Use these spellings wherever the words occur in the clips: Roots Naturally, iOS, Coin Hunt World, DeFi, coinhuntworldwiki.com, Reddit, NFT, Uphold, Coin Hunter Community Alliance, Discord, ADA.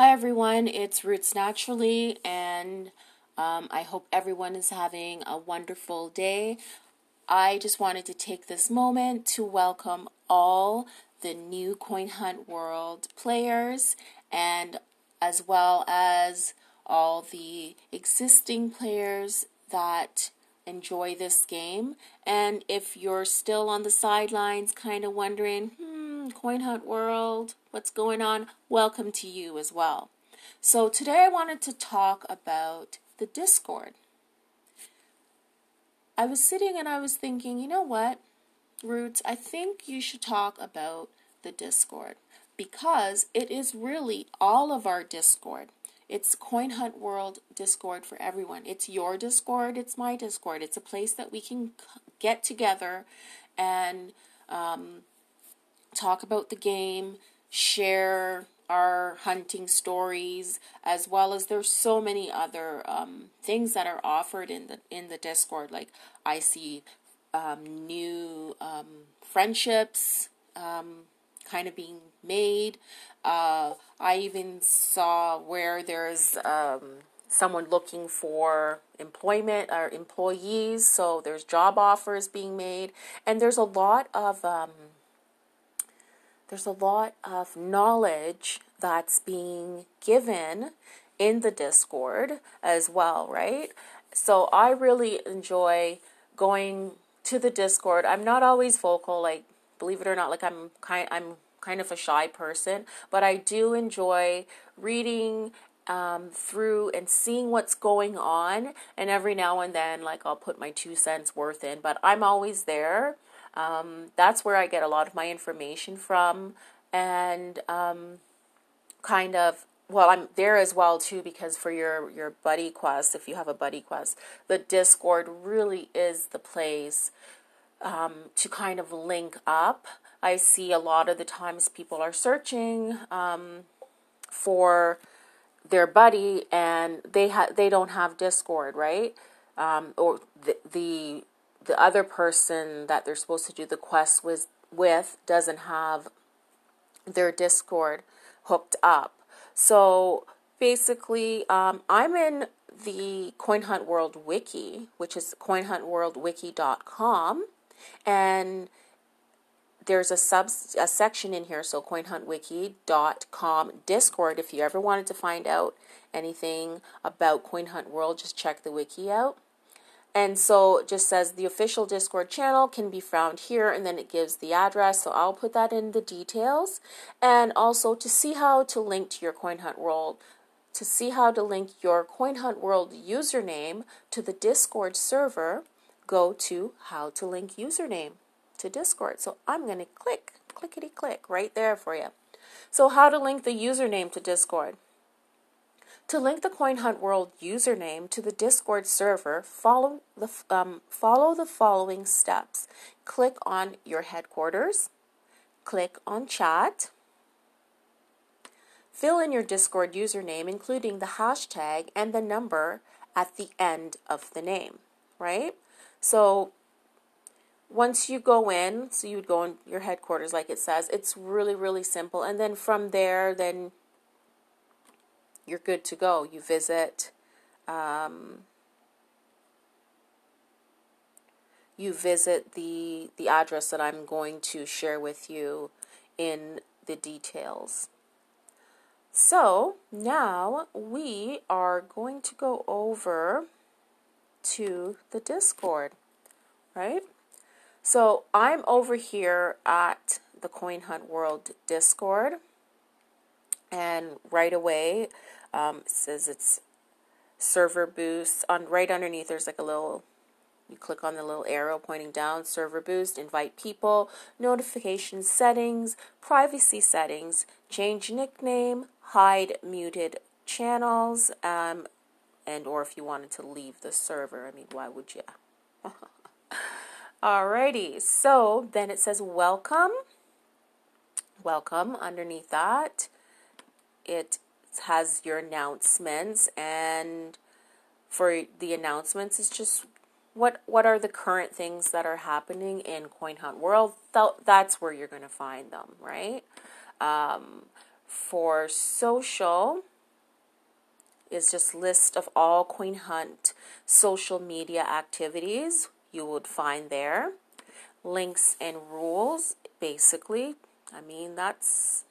Hi everyone, it's Roots Naturally, and I hope everyone is having a wonderful day. I just wanted to take this moment to welcome all the new Coin Hunt World players, and as well as all the existing players that enjoy this game. And if you're still on the sidelines, kind of wondering, Coin Hunt World, what's going on? Welcome to you as well. So today I wanted to talk about the Discord. I was sitting and I was thinking, you know what, Roots, I think you should talk about the Discord, because it is really all of our Discord. It's Coin Hunt World Discord for everyone. It's your Discord, it's my Discord. It's a place that we can get together and talk about the game, share our hunting stories, as well as there's so many other things that are offered in the Discord. Like I see new friendships kind of being made. I even saw where there's someone looking for employment or employees, so there's job offers being made, and there's a lot of knowledge that's being given in the Discord as well, right? So I really enjoy going to the Discord. I'm not always vocal, like, believe it or not, like I'm kind of a shy person, but I do enjoy reading through and seeing what's going on. And every now and then, like, I'll put my 2 cents worth in, but I'm always there. That's where I get a lot of my information from, and I'm there as well too, because for your buddy quest, if you have a buddy quest, the Discord really is the place to kind of link up. I see a lot of the times people are searching for their buddy, and they don't have Discord, right? Or the other person that they're supposed to do the quest with doesn't have their Discord hooked up. So basically, I'm in the Coin Hunt World Wiki, which is coinhuntworldwiki.com, and there's a section in here, so coinhuntwiki.com Discord. If you ever wanted to find out anything about Coin Hunt World, just check the wiki out. And so it just says the official Discord channel can be found here, and then it gives the address, so I'll put that in the details. And also to see how to link to your Coin Hunt World, to see how to link your Coin Hunt World username to the Discord server, go to how to link username to Discord. So I'm going to clickety click right there for you. So how to link the username to Discord. To link the Coin Hunt World username to the Discord server, follow the following steps. Click on your headquarters, click on chat, fill in your Discord username, including the hashtag and the number at the end of the name, right? So once you go in, so you would go in your headquarters, like it says, it's really, really simple. And then from there, then you're good to go. You visit the address that I'm going to share with you in the details. So now we are going to go over to the Discord, right? So I'm over here at the Coin Hunt World Discord, and right away it says it's server boost. On right underneath, there's like a little, you click on the little arrow pointing down, server boost, invite people, notification settings, privacy settings, change nickname, hide muted channels, and or if you wanted to leave the server, I mean, why would you? Alrighty, so then it says welcome underneath that. It has your announcements, and for the announcements, it's just what are the current things that are happening in Coin Hunt World. That's where you're going to find them, right? For social, is just list of all Coin Hunt social media activities you would find there. Links and rules, basically. I mean, that's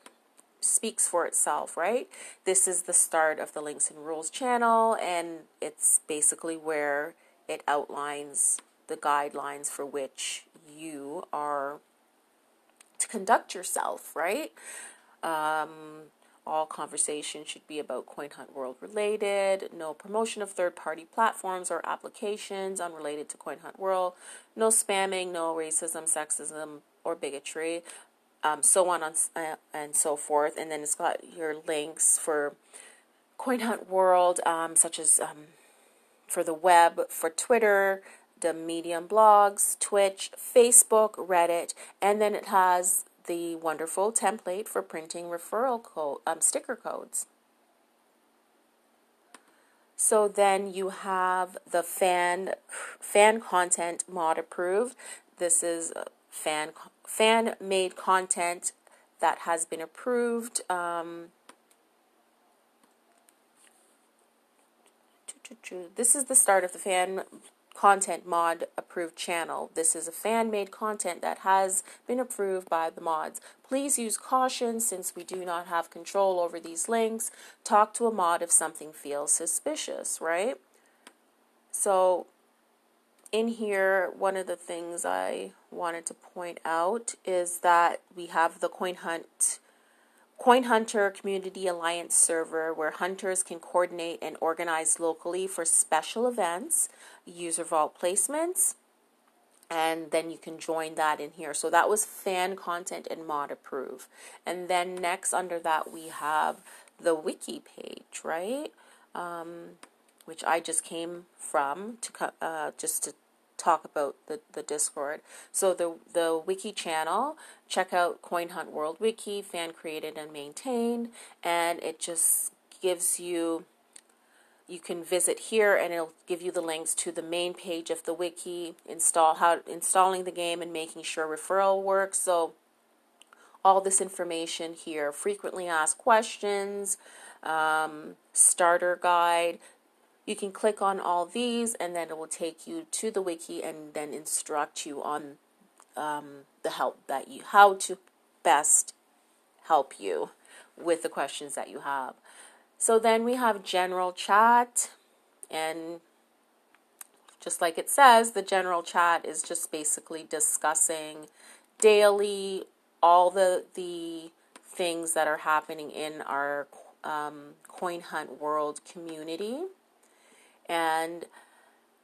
speaks for itself, right? This is the start of the Links and Rules channel, and it's basically where it outlines the guidelines for which you are to conduct yourself, right? All conversation should be about Coin Hunt World related. No promotion of third-party platforms or applications unrelated to Coin Hunt World. No spamming, no racism, sexism, or bigotry. So on and so forth. And then it's got your links for Coin Hunt World, such as for the web, for Twitter, the Medium blogs, Twitch, Facebook, Reddit, and then it has the wonderful template for printing referral code, sticker codes. So then you have the fan content mod approved. This is fan made content that has been approved. This is the start of the fan content mod approved channel. This is a fan-made content that has been approved by the mods. Please use caution since we do not have control over these links. Talk to a mod if something feels suspicious, right? So in here, one of the things I wanted to point out is that we have the Coin Hunter Community Alliance server where hunters can coordinate and organize locally for special events, user vault placements, and then you can join that in here. So that was fan content and mod approve. And then next under that we have the wiki page, right? Which I just came from to talk about the Discord. So the wiki channel, check out Coin Hunt World Wiki, fan created and maintained, and it just gives you can visit here and it'll give you the links to the main page of the wiki, installing the game and making sure referral works. So all this information here, frequently asked questions, starter guide. You can click on all these and then it will take you to the wiki and then instruct you on how to best help you with the questions that you have. So then we have general chat, and just like it says, the general chat is just basically discussing daily all the things that are happening in our Coin Hunt World community. And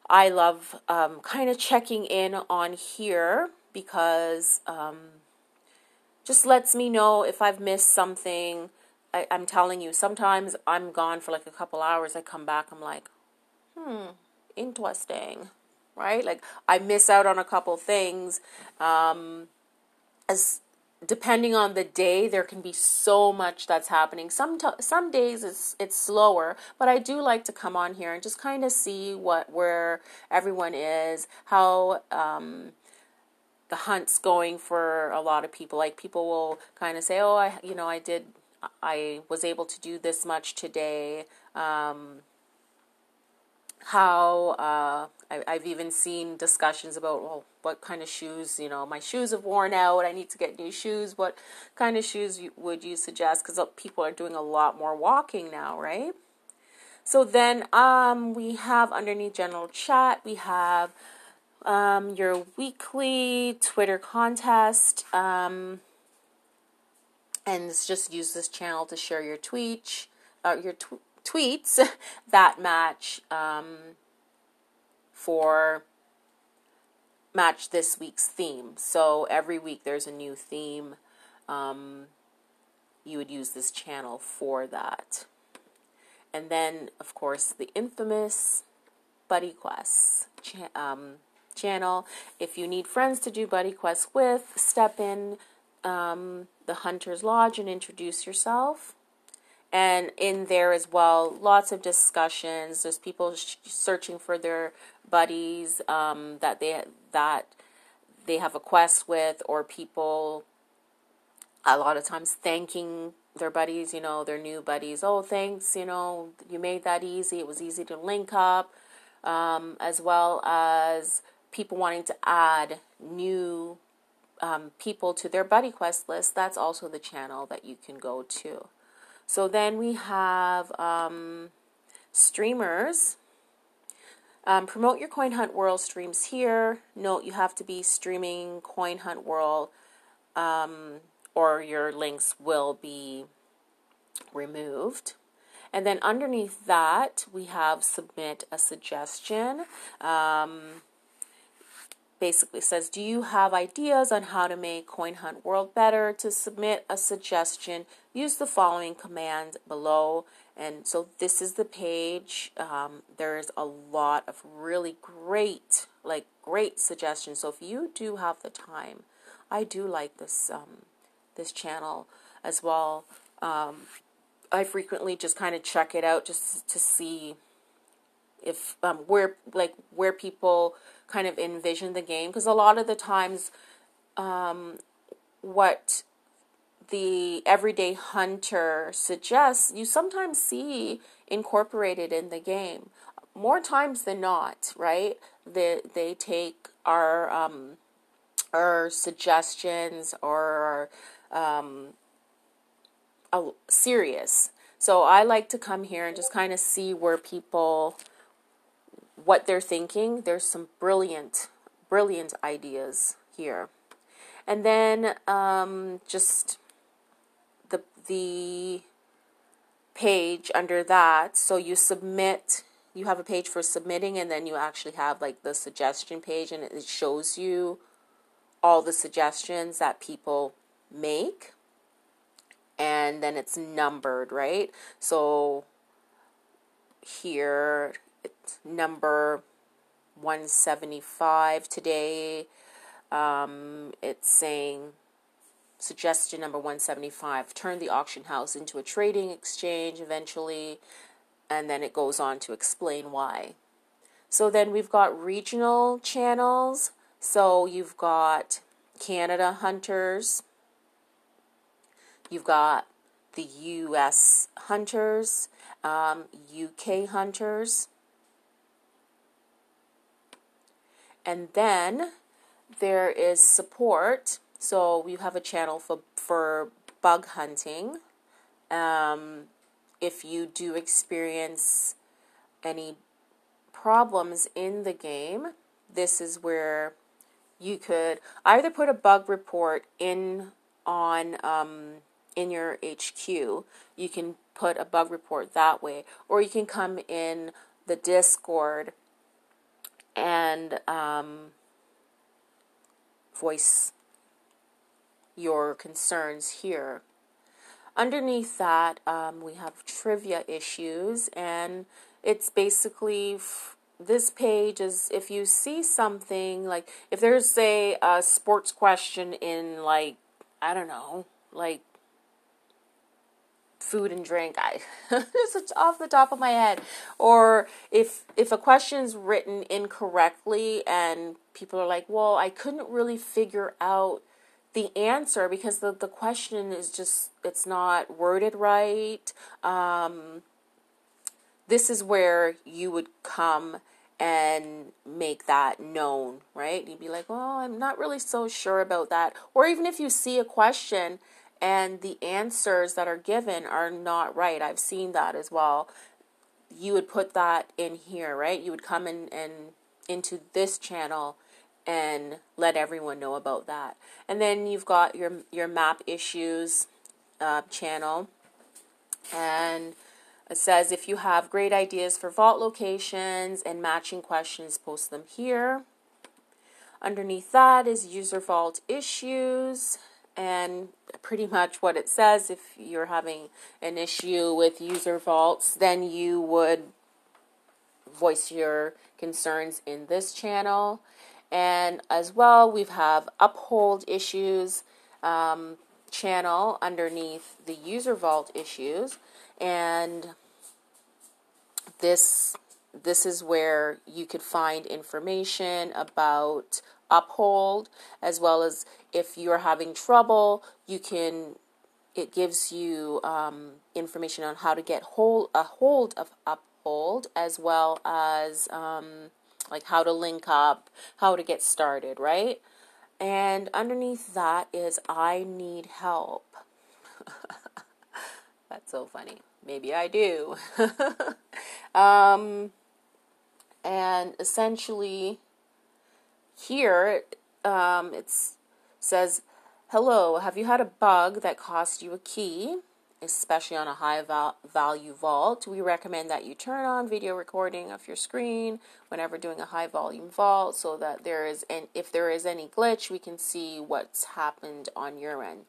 I love kind of checking in on here because just lets me know if I've missed something. I'm telling you, sometimes I'm gone for like a couple hours. I come back, I'm like, interesting, right? Like I miss out on a couple things. Depending on the day, there can be so much that's happening. Some days it's slower, but I do like to come on here and just kind of see where everyone is, how the hunt's going for a lot of people. Like people will kind of say, "Oh, I was able to do this much today." I've even seen discussions about, well, what kind of shoes, my shoes have worn out, I need to get new shoes. What kind of shoes would you suggest? Because people are doing a lot more walking now, right? So then we have underneath general chat, we have your weekly Twitter contest. And it's just use this channel to share your tweets that match this week's theme. So every week there's a new theme. You would use this channel for that. And then, of course, the infamous buddy quests channel. If you need friends to do buddy quests with, step in the Hunter's Lodge and introduce yourself. And in there as well, lots of discussions. There's people searching for their buddies that they have a quest with, or people a lot of times thanking their buddies, you know, their new buddies, oh, thanks, you know, you made that easy. It was easy to link up, as well as people wanting to add new people to their buddy quest list. That's also the channel that you can go to. So then we have streamers. Promote your Coin Hunt World streams here. Note you have to be streaming Coin Hunt World, or your links will be removed. And then underneath that, we have submit a suggestion. Basically says, do you have ideas on how to make Coin Hunt World better? To submit a suggestion, use the following command below. And so this is the page. There's a lot of really great, like great suggestions. So if you do have the time, I do like this this channel as well. I frequently just kind of check it out just to see if where people kind of envision the game, because a lot of the times what the everyday hunter suggests, you sometimes see incorporated in the game more times than not, right? They take our suggestions or serious. So I like to come here and just kind of see where people, what they're thinking. There's some brilliant ideas here. And then just the page under that. So you submit, you have a page for submitting, and then you actually have like the suggestion page, and it shows you all the suggestions that people make. And then it's numbered, right? So here it's number 175 today. It's saying suggestion number 175, turn the auction house into a trading exchange eventually, and then it goes on to explain why. So then we've got regional channels. So you've got Canada hunters, you've got the US hunters, UK hunters, and then there is support. So you have a channel for bug hunting. If you do experience any problems in the game, this is where you could either put a bug report in your HQ. You can put a bug report that way, or you can come in the Discord and voice your concerns here. Underneath that, we have trivia issues, and it's basically this page is if you see something, like if there's say a sports question in, like, I don't know, like food and drink, it's off the top of my head, or if a question's written incorrectly and people are like, well, I couldn't really figure out the answer because the question is just, it's not worded right, this is where you would come and make that known, right? You'd be like, well, I'm not really so sure about that. Or even if you see a question and the answers that are given are not right, I've seen that as well, you would put that in here, right? You would come in and into this channel and let everyone know about that. And then you've got your map issues channel, and it says if you have great ideas for vault locations and matching questions, post them here. Underneath that is user vault issues. And pretty much what it says, if you're having an issue with user vaults, then you would voice your concerns in this channel. And as well, we have Uphold issues channel underneath the user vault issues. And this is where you could find information about Uphold, as well as if you're having trouble, you can It gives you information on how to get a hold of Uphold, as well as like how to link up, how to get started, right? And underneath that is I need help. That's so funny. Maybe I do. And essentially here it says, hello, have you had a bug that cost you a key, especially on a high value vault? We recommend that you turn on video recording of your screen whenever doing a high volume vault, so that if there is any glitch, we can see what's happened on your end.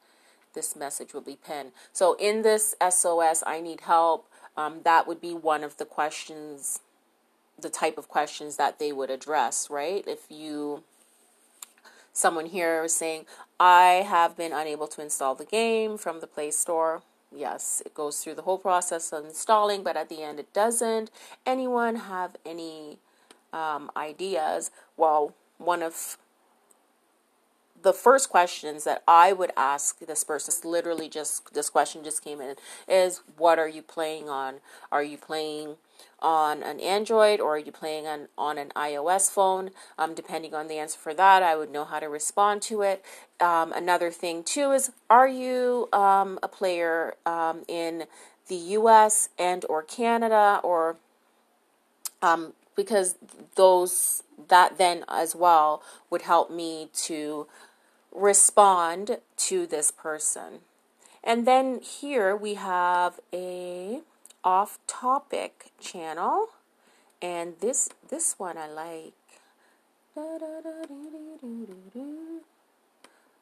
This message will be pinned. So in this SOS, I need help, that would be one of the questions, the type of questions that they would address, right? If someone here is saying, I have been unable to install the game from the Play Store. Yes, it goes through the whole process of installing, but at the end it doesn't. Anyone have any ideas? Well, one of the first questions that I would ask this person, literally just this question just came in, is what are you playing on? Are you playing on an Android, or are you playing on an iOS phone? Depending on the answer for that, I would know how to respond to it. Another thing too is, are you a player in the US and or Canada, or because those, that then as well would help me to respond to this person. And then here we have a off-topic channel, and this one I like.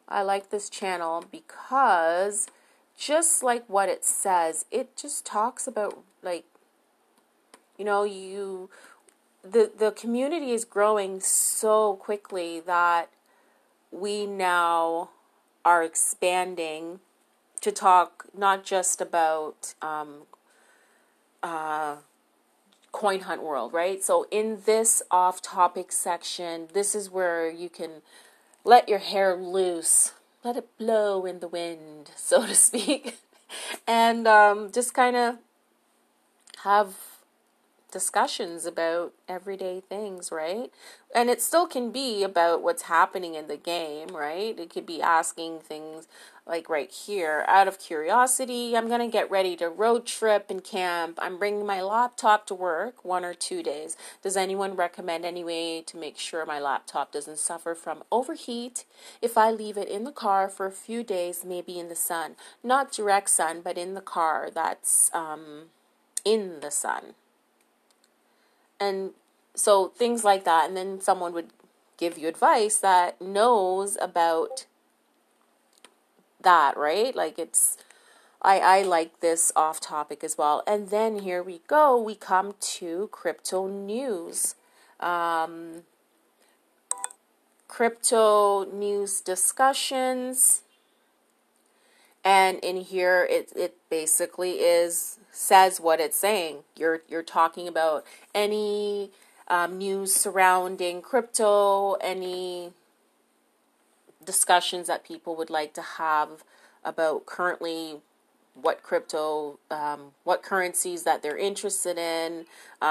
I like this channel because, just like what it says, it just talks about, like, you know, the community is growing so quickly that we now are expanding to talk not just about Coin Hunt World, right? So in this off-topic section, this is where you can let your hair loose, let it blow in the wind, so to speak, and just kind of have discussions about everyday things, right? And it still can be about what's happening in the game, right? It could be asking things like right here, out of curiosity, I'm gonna get ready to road trip and camp. I'm bringing my laptop to work 1 or 2 days. Does anyone recommend any way to make sure my laptop doesn't suffer from overheat if I leave it in the car for a few days, maybe in the sun? Not direct sun, but in the car that's in the sun. And so things like that. And then someone would give you advice that knows about that, right? Like it's, I like this off topic as well. And then here we go. We come to crypto news. Crypto news discussions. And in here, it basically says what it's saying. You're talking about any news surrounding crypto, any discussions that people would like to have about currently what crypto, what currencies that they're interested in. You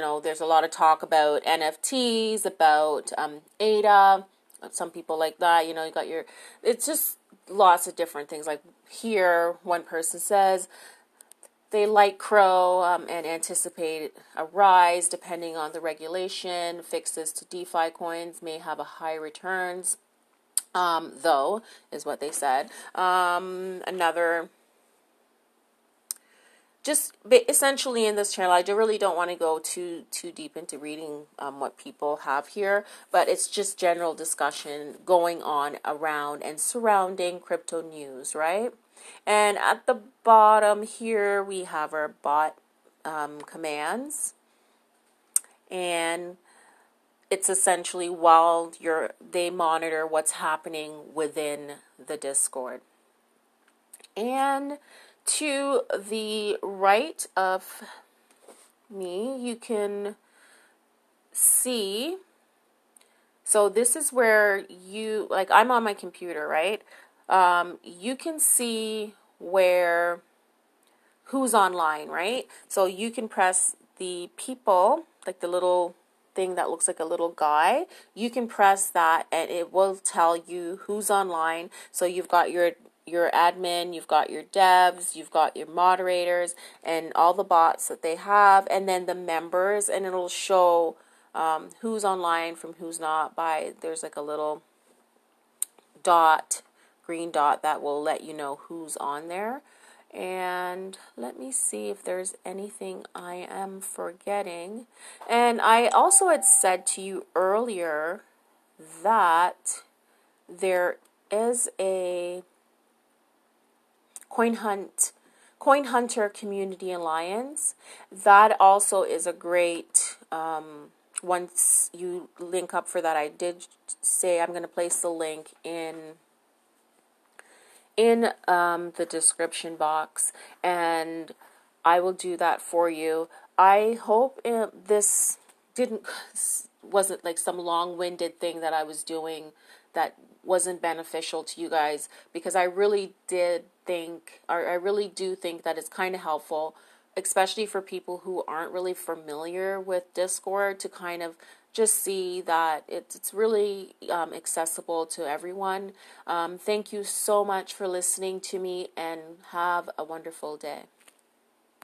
know, there's a lot of talk about NFTs, about ADA. Some people like that, you know, you got your, it's just lots of different things. Like here, one person says they like Crow and anticipate a rise depending on the regulation. Fixes to DeFi coins may have a high returns, though, is what they said. Another, just essentially in this channel, I really don't want to go too deep into reading what people have here, but it's just general discussion going on around and surrounding crypto news, right? And at the bottom here, we have our bot commands, and it's essentially while they monitor what's happening within the Discord. And to the right of me, you can see, so this is where you, like, I'm on my computer, right? you can see where who's online, right? So you can press the people, like the little thing that looks like a little guy. You can press that and it will tell you who's online. So you've got your admin, you've got your devs, you've got your moderators and all the bots that they have, and then the members, and it'll show who's online from who's not by, there's like a little dot, green dot, that will let you know who's on there. And let me see if there's anything I am forgetting. And I also had said to you earlier that there is a Coin Hunter Community Alliance. That also is a great, once you link up for that, I did say I'm going to place the link in the description box, and I will do that for you. I hope this wasn't like some long-winded thing that I was doing that wasn't beneficial to you guys, because I really did think, or I really do think that it's kind of helpful, especially for people who aren't really familiar with Discord, to kind of just see that it's really accessible to everyone. Thank you so much for listening to me, and have a wonderful day.